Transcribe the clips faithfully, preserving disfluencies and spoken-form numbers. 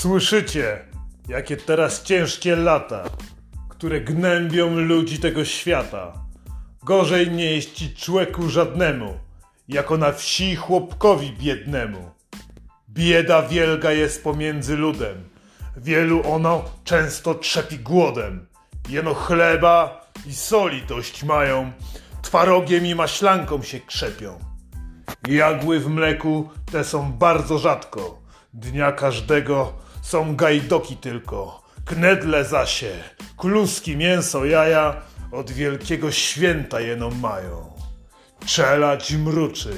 Słyszycie, jakie teraz ciężkie lata, które gnębią ludzi tego świata. Gorzej nie jest ci człeku żadnemu, jako na wsi chłopkowi biednemu. Bieda wielka jest pomiędzy ludem, wielu ono często trzepi głodem. Jeno chleba i soli dość mają, twarogiem i maślanką się krzepią. Jagły w mleku te są bardzo rzadko, dnia każdego są gajdoki tylko. Knedle zasie, kluski, mięso, jaja od wielkiego święta jeno mają. Czelać mruczy,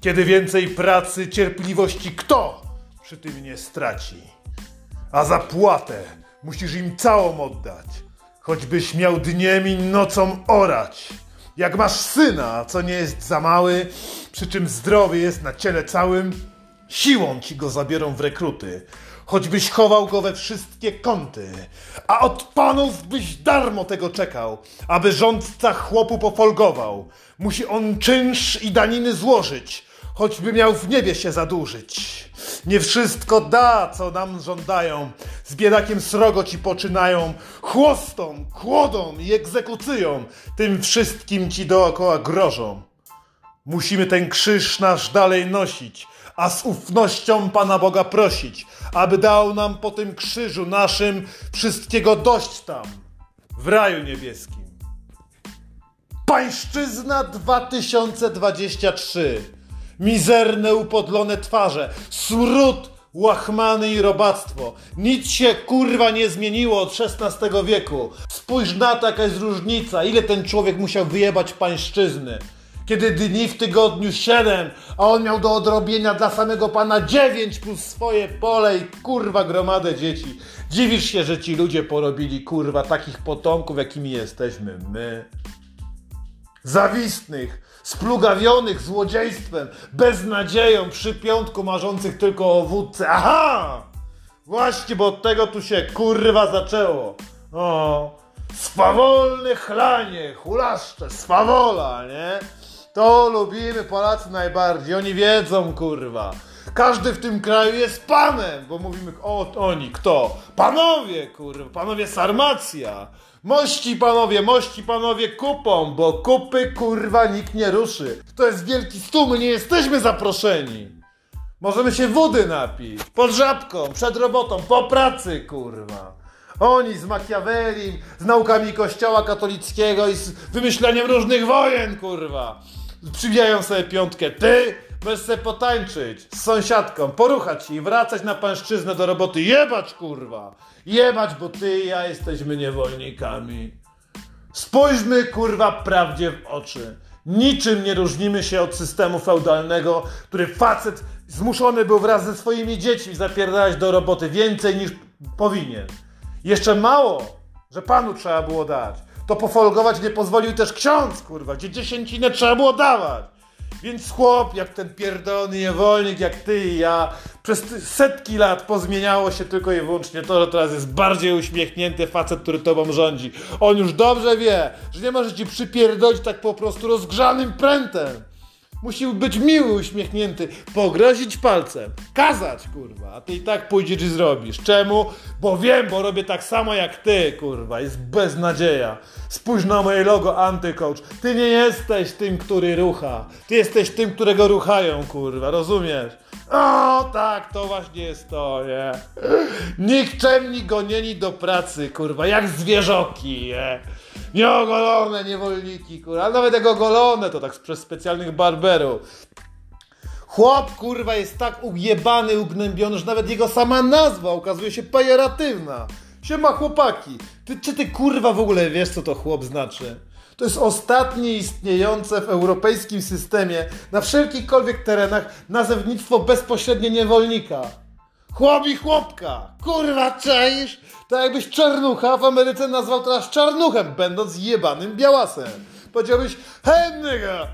kiedy więcej pracy, cierpliwości kto przy tym nie straci. A zapłatę musisz im całą oddać, choćbyś miał dniem i nocą orać. Jak masz syna, co nie jest za mały, przy czym zdrowy jest na ciele całym, siłą ci go zabiorą w rekruty, choćbyś chował go we wszystkie kąty. A od panów byś darmo tego czekał, aby rządca chłopu pofolgował. Musi on czynsz i daniny złożyć, choćby miał w niebie się zadłużyć. Nie wszystko da, co nam żądają, z biedakiem srogo ci poczynają, chłostą, kłodą i egzekucją, tym wszystkim ci dookoła grożą. Musimy ten krzyż nasz dalej nosić, a z ufnością Pana Boga prosić, aby dał nam po tym krzyżu naszym wszystkiego dość tam, w raju niebieskim. Pańszczyzna dwa tysiące dwadzieścia trzy. Mizerne, upodlone twarze, smród łachmany i robactwo. Nic się kurwa nie zmieniło od szesnastego wieku. Spójrz na to, jaka jest różnica, ile ten człowiek musiał wyjebać pańszczyzny. Kiedy dni w tygodniu siedem, a on miał do odrobienia dla samego Pana dziewięć plus swoje pole i kurwa gromadę dzieci. Dziwisz się, że ci ludzie porobili kurwa takich potomków, jakimi jesteśmy my. Zawistnych, splugawionych złodziejstwem, beznadzieją, przy piątku marzących tylko o wódce. Aha! Właśnie, bo od tego tu się kurwa zaczęło. O, swawolne chlanie, hulaszcze, swawola, nie? To lubimy Polacy najbardziej, oni wiedzą kurwa. Każdy w tym kraju jest panem, bo mówimy o, oni, kto? Panowie kurwa, panowie Sarmacja. Mości panowie, mości panowie kupą, bo kupy kurwa nikt nie ruszy. To jest wielki stół, my nie jesteśmy zaproszeni. Możemy się wody napić, pod żabką, przed robotą, po pracy kurwa. Oni z Machiavellim, z naukami kościoła katolickiego i z wymyślaniem różnych wojen, kurwa. Przybijają sobie piątkę. Ty możesz sobie potańczyć z sąsiadką, poruchać się i wracać na pańszczyznę do roboty. Jebać, kurwa. Jebać, bo ty i ja jesteśmy niewolnikami. Spójrzmy, kurwa, prawdzie w oczy. Niczym nie różnimy się od systemu feudalnego, który facet zmuszony był wraz ze swoimi dziećmi zapierdalać do roboty więcej niż powinien. Jeszcze mało, że panu trzeba było dać. To pofolgować nie pozwolił też ksiądz, kurwa, gdzie dziesięcinę trzeba było dawać. Więc chłop, jak ten pierdolony niewolnik, jak ty i ja, przez setki lat pozmieniało się tylko i wyłącznie to, że teraz jest bardziej uśmiechnięty facet, który tobą rządzi. On już dobrze wie, że nie może ci przypierdolić tak po prostu rozgrzanym prętem. Musi być miły, uśmiechnięty, pogrozić palcem, kazać, kurwa, a ty i tak pójdziesz i zrobisz. Czemu? Bo wiem, bo robię tak samo jak ty, kurwa, jest beznadzieja. Spójrz na moje logo Antycoach, ty nie jesteś tym, który rucha, ty jesteś tym, którego ruchają, kurwa, rozumiesz? O, tak, to właśnie jest to, nie? Nikczemni gonieni do pracy, kurwa, jak zwierzoki, nie? Nieogolone niewolniki, kurwa, ale nawet jak ogolone, to tak przez specjalnych barberów. Chłop, kurwa, jest tak ujebany, ugnębiony, że nawet jego sama nazwa okazuje się pejoratywna. Siema chłopaki, ty, czy ty, kurwa, w ogóle wiesz, co to chłop znaczy? To jest ostatnie istniejące w europejskim systemie, na wszelkichkolwiek terenach, nazewnictwo bezpośrednie niewolnika. Chłop i chłopka! Kurwa, czaisz? Tak jakbyś czarnucha w Ameryce nazwał teraz czarnuchem, będąc jebanym białasem. Powiedziałbyś, hej nigga!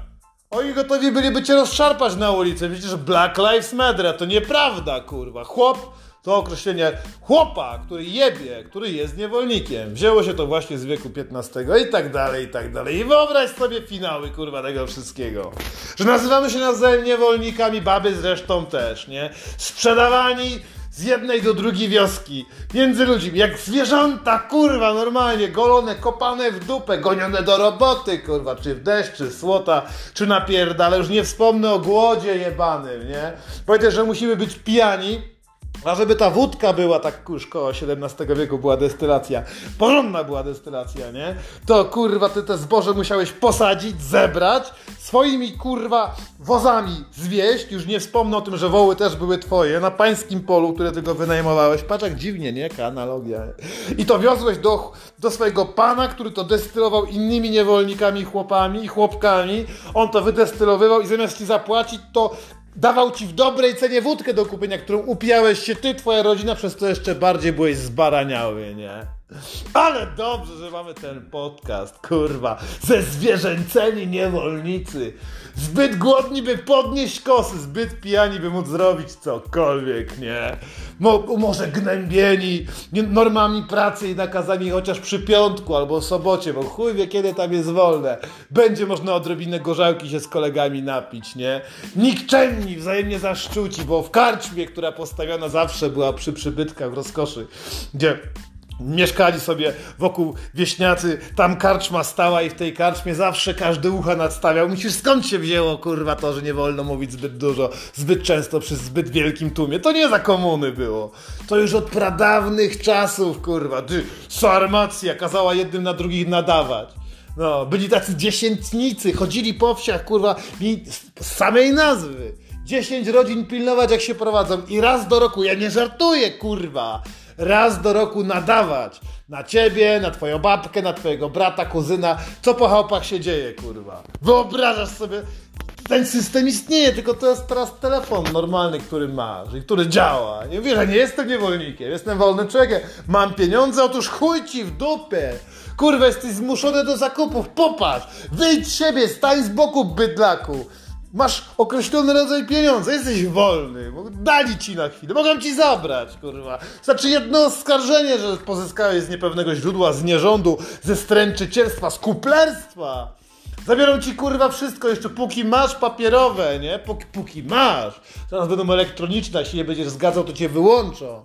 Oni gotowi byliby cię rozszarpać na ulicy, widzisz, Black Lives Matter, to nieprawda, kurwa. Chłop to określenie chłopa, który jebie, który jest niewolnikiem. Wzięło się to właśnie z wieku piętnastego i tak dalej, i tak dalej. I wyobraź sobie finały, kurwa, tego wszystkiego. Że nazywamy się nawzajem niewolnikami, baby zresztą też, nie? Sprzedawani z jednej do drugiej wioski, między ludźmi, jak zwierzęta, kurwa, normalnie, golone, kopane w dupę, gonione do roboty, kurwa, czy w deszcz, czy w słota, czy na pierdale, już nie wspomnę o głodzie jebanym, nie? Pamiętaj, że musimy być pijani, a żeby ta wódka była, tak już koło siedemnastego wieku była destylacja, porządna była destylacja, nie? To kurwa ty te zboże musiałeś posadzić, zebrać, swoimi kurwa wozami zwieść, już nie wspomnę o tym, że woły też były twoje, na pańskim polu, które ty go wynajmowałeś, patrz jak dziwnie, nie? Jaka analogia. I to wiozłeś do, do swojego pana, który to destylował innymi niewolnikami, chłopami i chłopkami, on to wydestylowywał i zamiast ci zapłacić, to dawał ci w dobrej cenie wódkę do kupienia, którą upijałeś się ty, twoja rodzina, przez to jeszcze bardziej byłeś zbaraniały, nie? Ale dobrze, że mamy ten podcast, kurwa, ze zwierzęceni niewolnicy. Zbyt głodni, by podnieść kosy, zbyt pijani, by móc zrobić cokolwiek, nie? Mo- może gnębieni normami pracy i nakazami chociaż przy piątku albo sobocie, bo chuj wie, kiedy tam jest wolne. Będzie można odrobinę gorzałki się z kolegami napić, nie? Nikczemni, wzajemnie zaszczuci, bo w karczmie, która postawiona zawsze była przy przybytkach w rozkoszy, gdzie mieszkali sobie wokół wieśniacy, tam karczma stała i w tej karczmie zawsze każdy ucha nadstawiał. Myślisz, skąd się wzięło, kurwa, to, że nie wolno mówić zbyt dużo, zbyt często przy zbyt wielkim tłumie? To nie za komuny było. To już od pradawnych czasów, kurwa, ty, sarmacja kazała jednym na drugich nadawać. No, byli tacy dziesiętnicy, chodzili po wsiach, kurwa, z samej nazwy. Dziesięć rodzin pilnować, jak się prowadzą. I raz do roku, ja nie żartuję, kurwa, raz do roku nadawać na ciebie, na twoją babkę, na twojego brata, kuzyna, co po chałupach się dzieje, kurwa. Wyobrażasz sobie, ten system istnieje, tylko to jest teraz telefon normalny, który masz i który działa. Nie wiesz, ja nie jestem niewolnikiem, jestem wolnym człowiekiem, mam pieniądze, otóż chuj ci w dupę. Kurwa, jesteś zmuszony do zakupów, popatrz, wyjdź z siebie, stań z boku, bydlaku. Masz określony rodzaj pieniądza, jesteś wolny, dali ci na chwilę, mogą ci zabrać, kurwa. Znaczy jedno oskarżenie, że pozyskałeś z niepewnego źródła, z nierządu, ze stręczycielstwa, z kuplerstwa. Zabiorą ci, kurwa, wszystko jeszcze, póki masz papierowe, nie? Póki, póki masz. Zaraz będą elektroniczne, jeśli nie będziesz zgadzał, to cię wyłączą.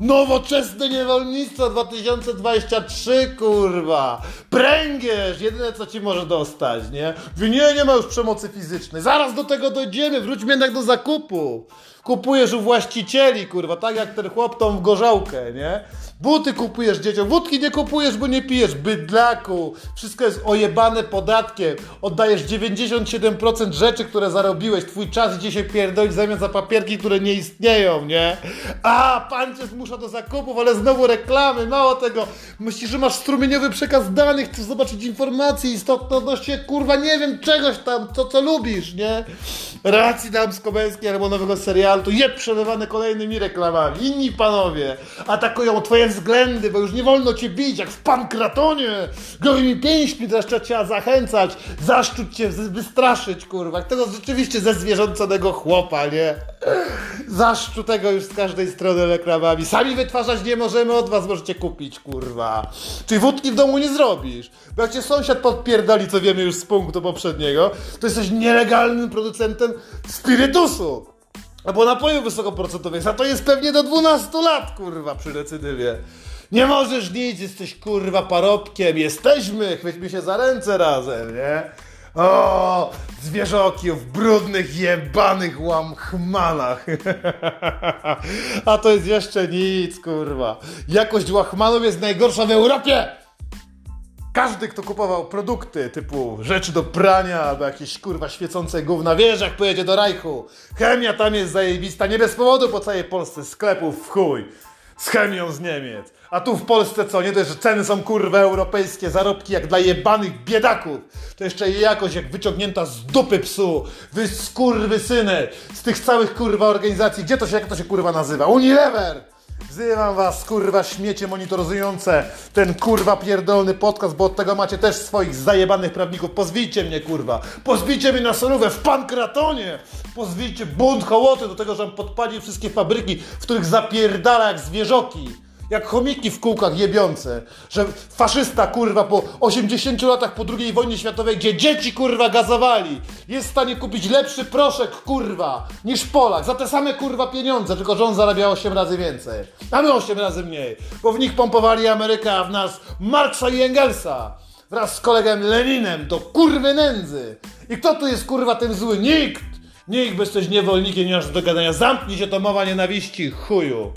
Nowoczesne niewolnictwo dwa tysiące dwadzieścia trzy, kurwa! Pręgierz! Jedyne, co ci może dostać, nie? Nie, nie ma już przemocy fizycznej. Zaraz do tego dojdziemy, wróćmy jednak do zakupu. Kupujesz u właścicieli, kurwa, tak jak ten chłop tą w gorzałkę, nie? Buty kupujesz dzieciom, wódki nie kupujesz, bo nie pijesz, bydlaku. Wszystko jest ojebane podatkiem. Oddajesz dziewięćdziesiąt siedem procent rzeczy, które zarobiłeś. Twój czas idzie się pierdolić w zamian za papierki, które nie istnieją, nie? A, pan cię zmusza do zakupów, ale znowu reklamy, mało tego. Myślisz, że masz strumieniowy przekaz danych, chcesz zobaczyć informacje istotne odnośnie, kurwa, nie wiem, czegoś tam, co, co lubisz, nie? Racji damsko-męskiej albo nowego serialu. To je przelewane kolejnymi reklamami. Inni panowie atakują twoje względy, bo już nie wolno cię bić, jak w pankratonie. Gołymi pięśćmi zresztą trzeba zachęcać, zaszczuć cię, wystraszyć, kurwa. Tego rzeczywiście ze zwierząconego chłopa, nie? Zaszczutego już z każdej strony reklamami. Sami wytwarzać nie możemy, od was możecie kupić, kurwa. Czyli wódki w domu nie zrobisz. Bo jak cię sąsiad podpierdali, co wiemy już z punktu poprzedniego, to jesteś nielegalnym producentem spirytusu. Albo napojów wysokoprocentowych, za to jest pewnie do dwunastu lat, kurwa, przy recydywie. Nie możesz nic, jesteś, kurwa, parobkiem, jesteśmy, chwyćmy się za ręce razem, nie? O, zwierzoki w brudnych, jebanych łachmanach. A to jest jeszcze nic, kurwa. Jakość łachmanów jest najgorsza w Europie. Każdy, kto kupował produkty typu rzeczy do prania albo jakieś, kurwa, świecące gówna, wiesz, jak pojedzie do Rajchu. Chemia tam jest zajebista, nie bez powodu po całej Polsce sklepów w chuj. Z chemią z Niemiec. A tu w Polsce co? Nie dość, że ceny są, kurwa, europejskie, zarobki jak dla jebanych biedaków. To jeszcze jakość jak wyciągnięta z dupy psu. Wy skurwysyny z tych całych, kurwa, organizacji. Gdzie to się, jak to się, kurwa, nazywa? Unilever! Wzywam was, kurwa, śmiecie monitorizujące ten, kurwa, pierdolny podcast, bo od tego macie też swoich zajebanych prawników. Pozwijcie mnie, kurwa. Pozwijcie mnie na solówę w pankratonie. Pozwijcie bunt hołoty do tego, że on podpalił wszystkie fabryki, w których zapierdala jak zwierzoki. jak chomiki w kółkach jebiące, że faszysta, kurwa, po osiemdziesięciu latach po drugiej wojnie światowej, gdzie dzieci, kurwa, gazowali, jest w stanie kupić lepszy proszek, kurwa, niż Polak, za te same, kurwa, pieniądze, tylko że on zarabia osiem razy więcej, a my osiem razy mniej, bo w nich pompowali Amerykę, a w nas Marksa i Engelsa, wraz z kolegą Leninem, do kurwy nędzy. I kto tu jest, kurwa, ten zły? Nikt! Nikt, bo jesteś niewolnikiem, nie masz do gadania. Zamknij się, to mowa nienawiści, chuju.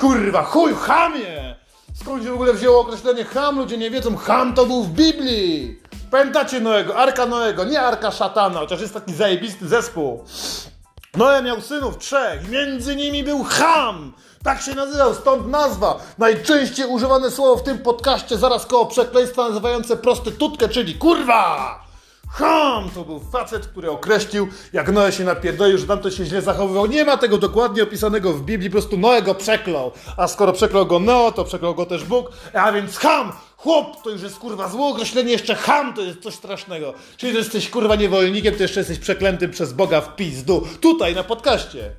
Kurwa, chuj, chamie! Skąd się w ogóle wzięło określenie cham? Ludzie nie wiedzą, cham to był w Biblii. Pamiętacie Noego, Arka Noego, nie Arka Szatana, chociaż jest taki zajebisty zespół. Noe miał synów trzech, między nimi był cham. Tak się nazywał, stąd nazwa. Najczęściej używane słowo w tym podcaście zaraz koło przekleństwa nazywające prostytutkę, czyli kurwa. Cham to był facet, który określił, jak Noe się napierdolił, że tamto się źle zachowywał. Nie ma tego dokładnie opisanego w Biblii, po prostu Noe go przeklął. A skoro przeklął go Noe, to przeklął go też Bóg. A więc cham, chłop, to już jest, kurwa, złe określenie, jeszcze cham to jest coś strasznego. Czyli to jesteś, kurwa, niewolnikiem, to jeszcze jesteś przeklętym przez Boga w pizdu. Tutaj, na podcaście.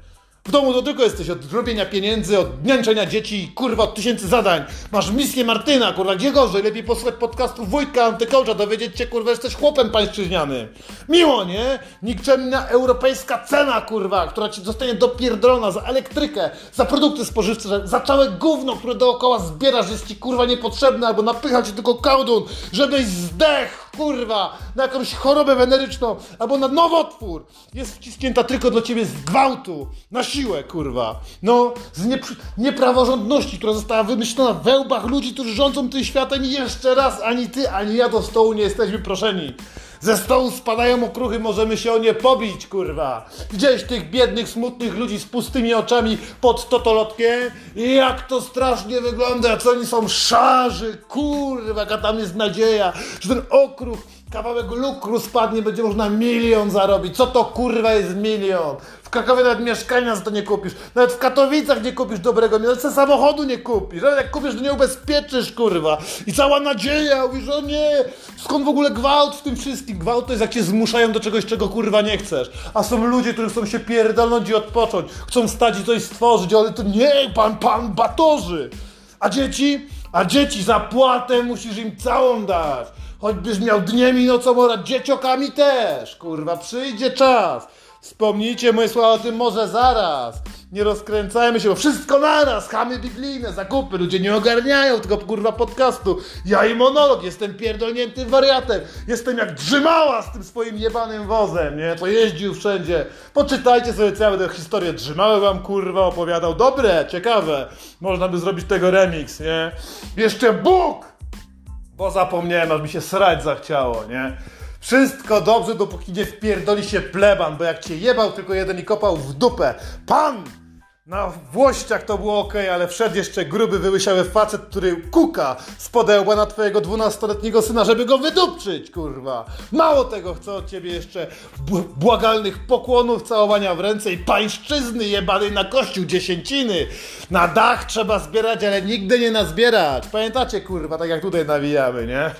W domu to tylko jesteś od robienia pieniędzy, od gnęczenia dzieci i, kurwa, od tysięcy zadań. Masz misję Martyna, kurwa, gdzie gorzej? Lepiej posłuchać podcastu Wojtka Antykołcza, dowiedzieć się, kurwa, że jesteś chłopem pańszczyźnianym. Miło, nie? Nikczemna europejska cena, kurwa, która ci zostanie dopierdolona za elektrykę, za produkty spożywcze, za całe gówno, które dookoła zbierasz, jest ci, kurwa, niepotrzebne, albo napycha ci tylko kałdun, żebyś zdechł, kurwa, na jakąś chorobę weneryczną, albo na nowotwór. Jest wciśnięta tylko do ciebie z gwałtu, na siłę, kurwa. No, z niepr- niepraworządności, która została wymyślona w wełbach ludzi, którzy rządzą tym światem i jeszcze raz ani ty, ani ja do stołu nie jesteśmy proszeni. Ze stołu spadają okruchy, możemy się o nie pobić, kurwa. Widziałeś tych biednych, smutnych ludzi z pustymi oczami pod totolotkiem? Jak to strasznie wygląda, co oni są szarzy, kurwa, jaka tam jest nadzieja, że ten okruch, kawałek lukru spadnie, będzie można milion zarobić. Co to, kurwa, jest milion? W Krakowie nawet mieszkania za to nie kupisz. Nawet w Katowicach nie kupisz dobrego mieszkania. Nawet samochodu nie kupisz. Nawet jak kupisz, to nie ubezpieczysz, kurwa. I cała nadzieja. Mówisz, o nie, skąd w ogóle gwałt w tym wszystkim? Gwałt to jest, jak cię zmuszają do czegoś, czego, kurwa, nie chcesz. A są ludzie, którzy chcą się pierdolnąć i odpocząć. Chcą wstać i coś stworzyć, ale to nie, pan, pan batorzy. A dzieci? A dzieci zapłatę musisz im całą dać. Choćbyś miał dniem i nocą orać, dzieciokami też, kurwa, przyjdzie czas. Wspomnijcie moje słowa o tym może zaraz. Nie rozkręcajmy się, bo wszystko naraz, chamy biblijne, zakupy, ludzie nie ogarniają tego, kurwa, podcastu. Ja i monolog, jestem pierdolniętym wariatem, jestem jak Drzymała z tym swoim jebanym wozem, nie? To jeździł wszędzie. Poczytajcie sobie całą tę historię, Drzymały wam, kurwa, opowiadał. Dobre, ciekawe, można by zrobić tego remix, nie? Jeszcze Bóg! Bo zapomniałem, aż mi się srać zachciało, nie? Wszystko dobrze, dopóki nie wpierdoli się pleban, bo jak cię jebał tylko jeden i kopał w dupę. Pan! Na Włościach to było okej, okay, ale wszedł jeszcze gruby, wyłysiały facet, który kuka z podełba na twojego dwunastoletniego syna, żeby go wydupczyć, kurwa. Mało tego, chcę od ciebie jeszcze b- błagalnych pokłonów, całowania w ręce i pańszczyzny jebanej na kościół, dziesięciny. Na dach trzeba zbierać, ale nigdy nie nazbierać. Pamiętacie, kurwa, tak jak tutaj nawijamy, nie?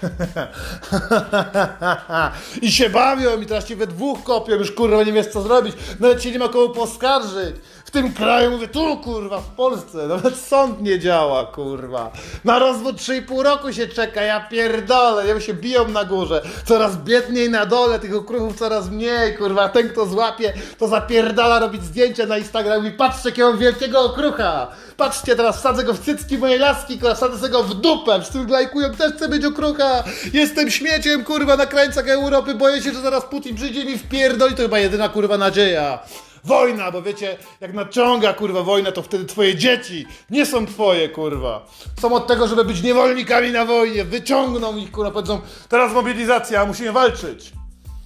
I się bawią i teraz ci we dwóch kopią, już, kurwa, nie wiesz co zrobić. Nawet się nie ma komu poskarżyć. W tym kraju, mówię, tu, kurwa, w Polsce nawet sąd nie działa, kurwa. Na rozwód trzy i pół roku się czeka, ja pierdolę, ja się biją na górze. Coraz biedniej na dole, tych okruchów coraz mniej, kurwa. Ten, kto złapie, to zapierdala robić zdjęcia na Instagram i patrzcie, jakiego wielkiego okrucha. Patrzcie, teraz wsadzę go w cycki mojej laski, kurwa, wsadzę sobie go w dupę. Wszyscy lajkują, też chcę być okrucha. Jestem śmieciem, kurwa, na krańcach Europy, boję się, że zaraz Putin przyjdzie mi wpierdoli. To chyba jedyna, kurwa, nadzieja. Wojna, bo wiecie, jak nadciąga, kurwa, wojna, to wtedy twoje dzieci nie są twoje, kurwa. Są od tego, żeby być niewolnikami na wojnie. Wyciągną ich, kurwa, powiedzą, teraz mobilizacja, musimy walczyć.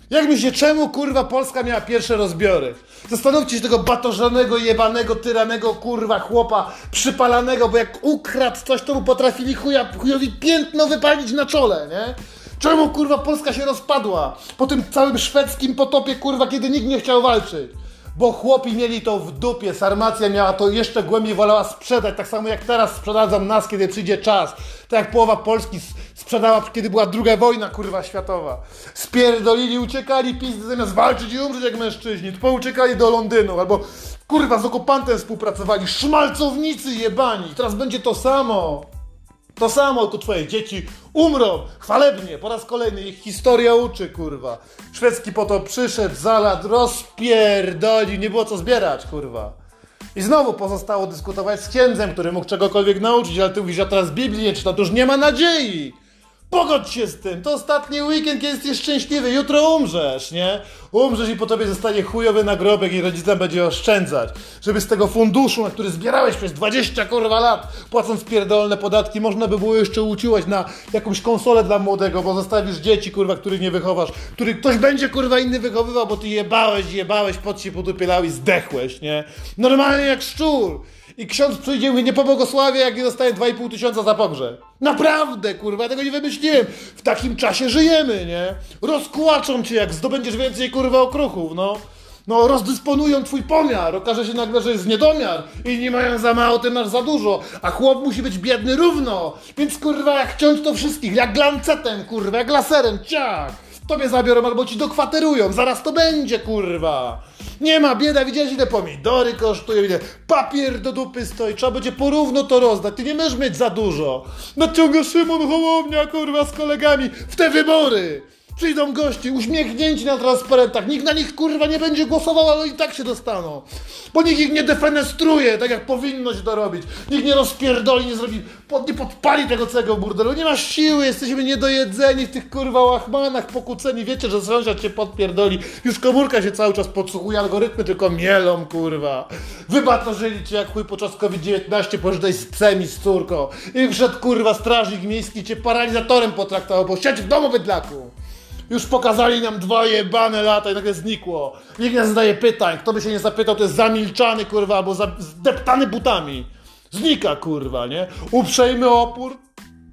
Jak myślicie, czemu, kurwa, Polska miała pierwsze rozbiory? Zastanówcie się tego batorzanego, jebanego, tyranego, kurwa, chłopa, przypalanego, bo jak ukradł coś, to mu potrafili chuja, chujowi piętno wypalić na czole, nie? Czemu, kurwa, Polska się rozpadła? Po tym całym szwedzkim potopie, kurwa, kiedy nikt nie chciał walczyć. Bo chłopi mieli to w dupie, Sarmacja miała to jeszcze głębiej, wolała sprzedać, tak samo jak teraz sprzedadzą nas, kiedy przyjdzie czas. Tak jak połowa Polski sprzedała, kiedy była druga wojna, kurwa, światowa. Spierdolili, uciekali, pizdy, zamiast walczyć i umrzeć jak mężczyźni, to pouciekali do Londynu, albo, kurwa, z okupantem współpracowali, szmalcownicy jebani, teraz będzie to samo. To samo, to twoje dzieci umrą, chwalebnie, po raz kolejny, ich historia uczy, kurwa. Szwedzki potop przyszedł, zaladł, rozpierdolił, nie było co zbierać, kurwa. I znowu pozostało dyskutować z księdzem, który mógł czegokolwiek nauczyć, ale ty mówisz, że teraz Biblię nie czyta, to już nie ma nadziei. Pogodź się z tym, to ostatni weekend, kiedy jesteś szczęśliwy, jutro umrzesz, nie? Umrzesz i po tobie zostanie chujowy nagrobek i rodzica będzie oszczędzać, żeby z tego funduszu, na który zbierałeś przez dwadzieścia kurwa lat, płacąc pierdolne podatki, można by było jeszcze uciłać na jakąś konsolę dla młodego, bo zostawisz dzieci, kurwa, których nie wychowasz, który ktoś będzie, kurwa, inny wychowywał, bo ty jebałeś, jebałeś, pot się podupielał i zdechłeś, nie? Normalnie jak szczur! I ksiądz przyjdzie i mówi, nie pobłogosławię, jak nie dostaję dwa i pół tysiąca za pogrzeb. Naprawdę, kurwa, ja tego nie wymyśliłem. W takim czasie żyjemy, nie? Rozkłaczą cię, jak zdobędziesz więcej, kurwa, okruchów, no. No, rozdysponują twój pomiar, okaże się nagle, że jest niedomiar. Inni mają za mało, ty masz za dużo, a chłop musi być biedny równo. Więc, kurwa, jak ciąć to wszystkich, jak lancetem, kurwa, jak laserem, ciak. Tobie zabiorą albo ci dokwaterują, zaraz to będzie, kurwa. Nie ma, bieda, widziałeś ile pomidory kosztuje, ile papier do dupy stoi, trzeba będzie porówno to rozdać, ty nie możesz mieć za dużo. Nadciąga Szymon Hołownia, kurwa, z kolegami w te wybory. Przyjdą gości, uśmiechnięci na transparentach, nikt na nich, kurwa, nie będzie głosował, ale i tak się dostaną. Bo nikt ich nie defenestruje, tak jak powinno się to robić. Nikt nie rozpierdoli, nie zrobi, pod, nie podpali tego całego burdelu. Nie ma siły, jesteśmy niedojedzeni w tych, kurwa, łachmanach, pokłóceni. Wiecie, że sąsiad się podpierdoli, już komórka się cały czas podsłuchuje, algorytmy tylko mielą, kurwa. Wybatorzyli cię jak chuj podczas COVID dziewiętnaście, pożyczaj z psem i z córką. I wszedł, kurwa, strażnik miejski, cię paralizatorem potraktował, bo siedź w domu, bydlaku. Już pokazali nam dwa jebane lata i nagle znikło. Nikt nie zadaje pytań. Kto by się nie zapytał, to jest zamilczany, kurwa, albo za... zdeptany butami. Znika, kurwa, nie? Uprzejmy opór.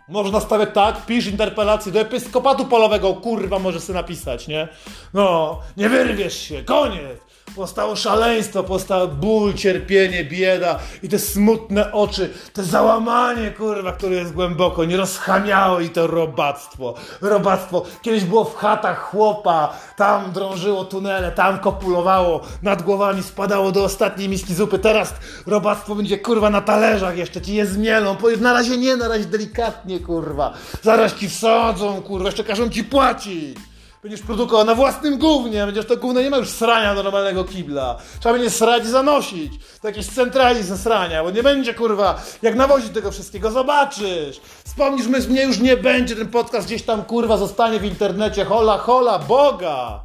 Można stawiać tak, pisz interpelację do episkopatu polowego, kurwa, możesz sobie napisać, nie? No, nie wyrwiesz się, koniec. Powstało szaleństwo, powstał ból, cierpienie, bieda i te smutne oczy, te załamanie, kurwa, które jest głęboko, nie rozchamiało i to robactwo. Robactwo. Kiedyś było w chatach chłopa, tam drążyło tunele, tam kopulowało, nad głowami spadało do ostatniej miski zupy. Teraz robactwo będzie, kurwa, na talerzach jeszcze, ci je zmielą. Na razie nie, na razie delikatnie, kurwa. Zaraz ci wsadzą, kurwa, jeszcze każą ci płacić. Będziesz produkował na własnym gównie, będziesz to gówno, nie ma już srania do normalnego kibla. Trzeba będzie srać i zanosić. To jakiś centralizm srania, bo nie będzie, kurwa, jak nawozić tego wszystkiego, zobaczysz. Wspomnisz, my, mnie już nie będzie, ten podcast gdzieś tam, kurwa, zostanie w internecie. Hola, hola, Boga.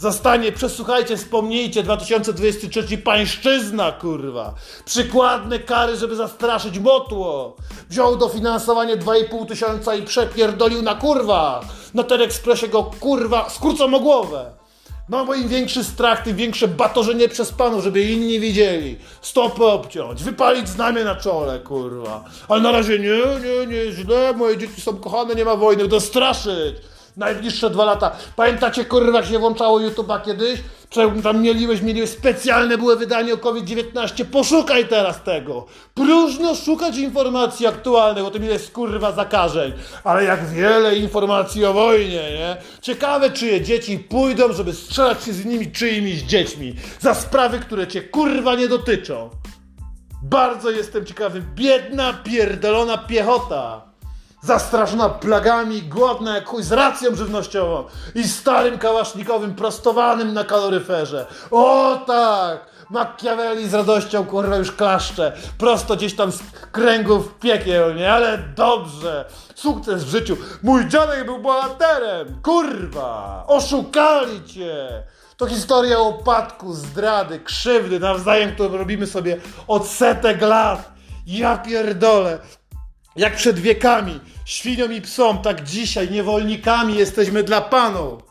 Zostanie, przesłuchajcie, wspomnijcie, dwa tysiące dwudziesty trzeci, pańszczyzna, kurwa. Przykładne kary, żeby zastraszyć motło. Wziął dofinansowanie dwa i pół tysiąca i przepierdolił na kurwa. Na Telekspresie go, kurwa, skrócą o głowę. No bo im większy strach, tym większe batorzenie przez panów, żeby inni widzieli. Stopy obciąć, wypalić znamie na czole, kurwa. Ale na razie nie, nie, nie, źle, moje dzieci są kochane, nie ma wojny, dostraszyć. Najbliższe dwa lata. Pamiętacie, kurwa, jak się włączało YouTube'a kiedyś? Czemu tam mieliłeś, mieliłeś specjalne były wydanie o COVID dziewiętnaście. Poszukaj teraz tego. Próżno szukać informacji aktualnych o tym, ile jest, kurwa, zakażeń. Ale jak wiele informacji o wojnie, nie? Ciekawe, czyje dzieci pójdą, żeby strzelać się z nimi czyimiś dziećmi. Za sprawy, które cię, kurwa, nie dotyczą. Bardzo jestem ciekawy. Biedna, pierdolona piechota. Zastraszona plagami, głodna jak chuj, z racją żywnościową i starym kałasznikowym prostowanym na kaloryferze. O tak! Machiavelli z radością, kurwa, już klaszcze. Prosto gdzieś tam z kręgów piekieł, nie? Ale dobrze. Sukces w życiu. Mój dziadek był bohaterem. Kurwa! Oszukali cię! To historia upadku, zdrady, krzywdy nawzajem, którą robimy sobie od setek lat. Ja pierdolę. Jak przed wiekami, świniom i psom, tak dzisiaj niewolnikami jesteśmy dla panów.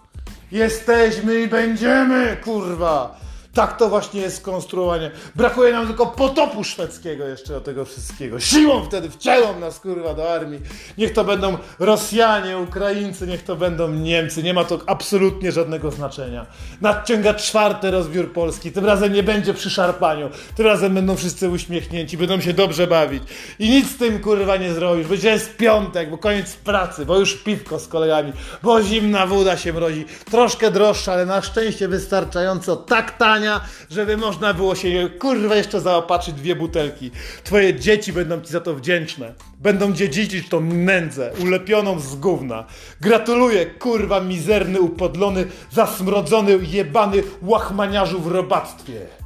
Jesteśmy i będziemy, kurwa. Tak to właśnie jest skonstruowanie. Brakuje nam tylko potopu szwedzkiego jeszcze do tego wszystkiego. Siłą wtedy wcielą nas, kurwa, do armii. Niech to będą Rosjanie, Ukraińcy, niech to będą Niemcy. Nie ma to absolutnie żadnego znaczenia. Nadciąga czwarty rozbiór Polski. Tym razem nie będzie przy szarpaniu. Tym razem będą wszyscy uśmiechnięci, będą się dobrze bawić. I nic z tym, kurwa, nie zrobisz, bo dzisiaj jest piątek, bo koniec pracy, bo już piwko z kolegami, bo zimna woda się mrozi. Troszkę droższa, ale na szczęście wystarczająco tak tania, żeby można było się, kurwa, jeszcze zaopatrzyć dwie butelki. Twoje dzieci będą ci za to wdzięczne. Będą dziedziczyć tą nędzę, ulepioną z gówna. Gratuluję, kurwa, mizerny, upodlony, zasmrodzony, jebany łachmaniarzu w robactwie.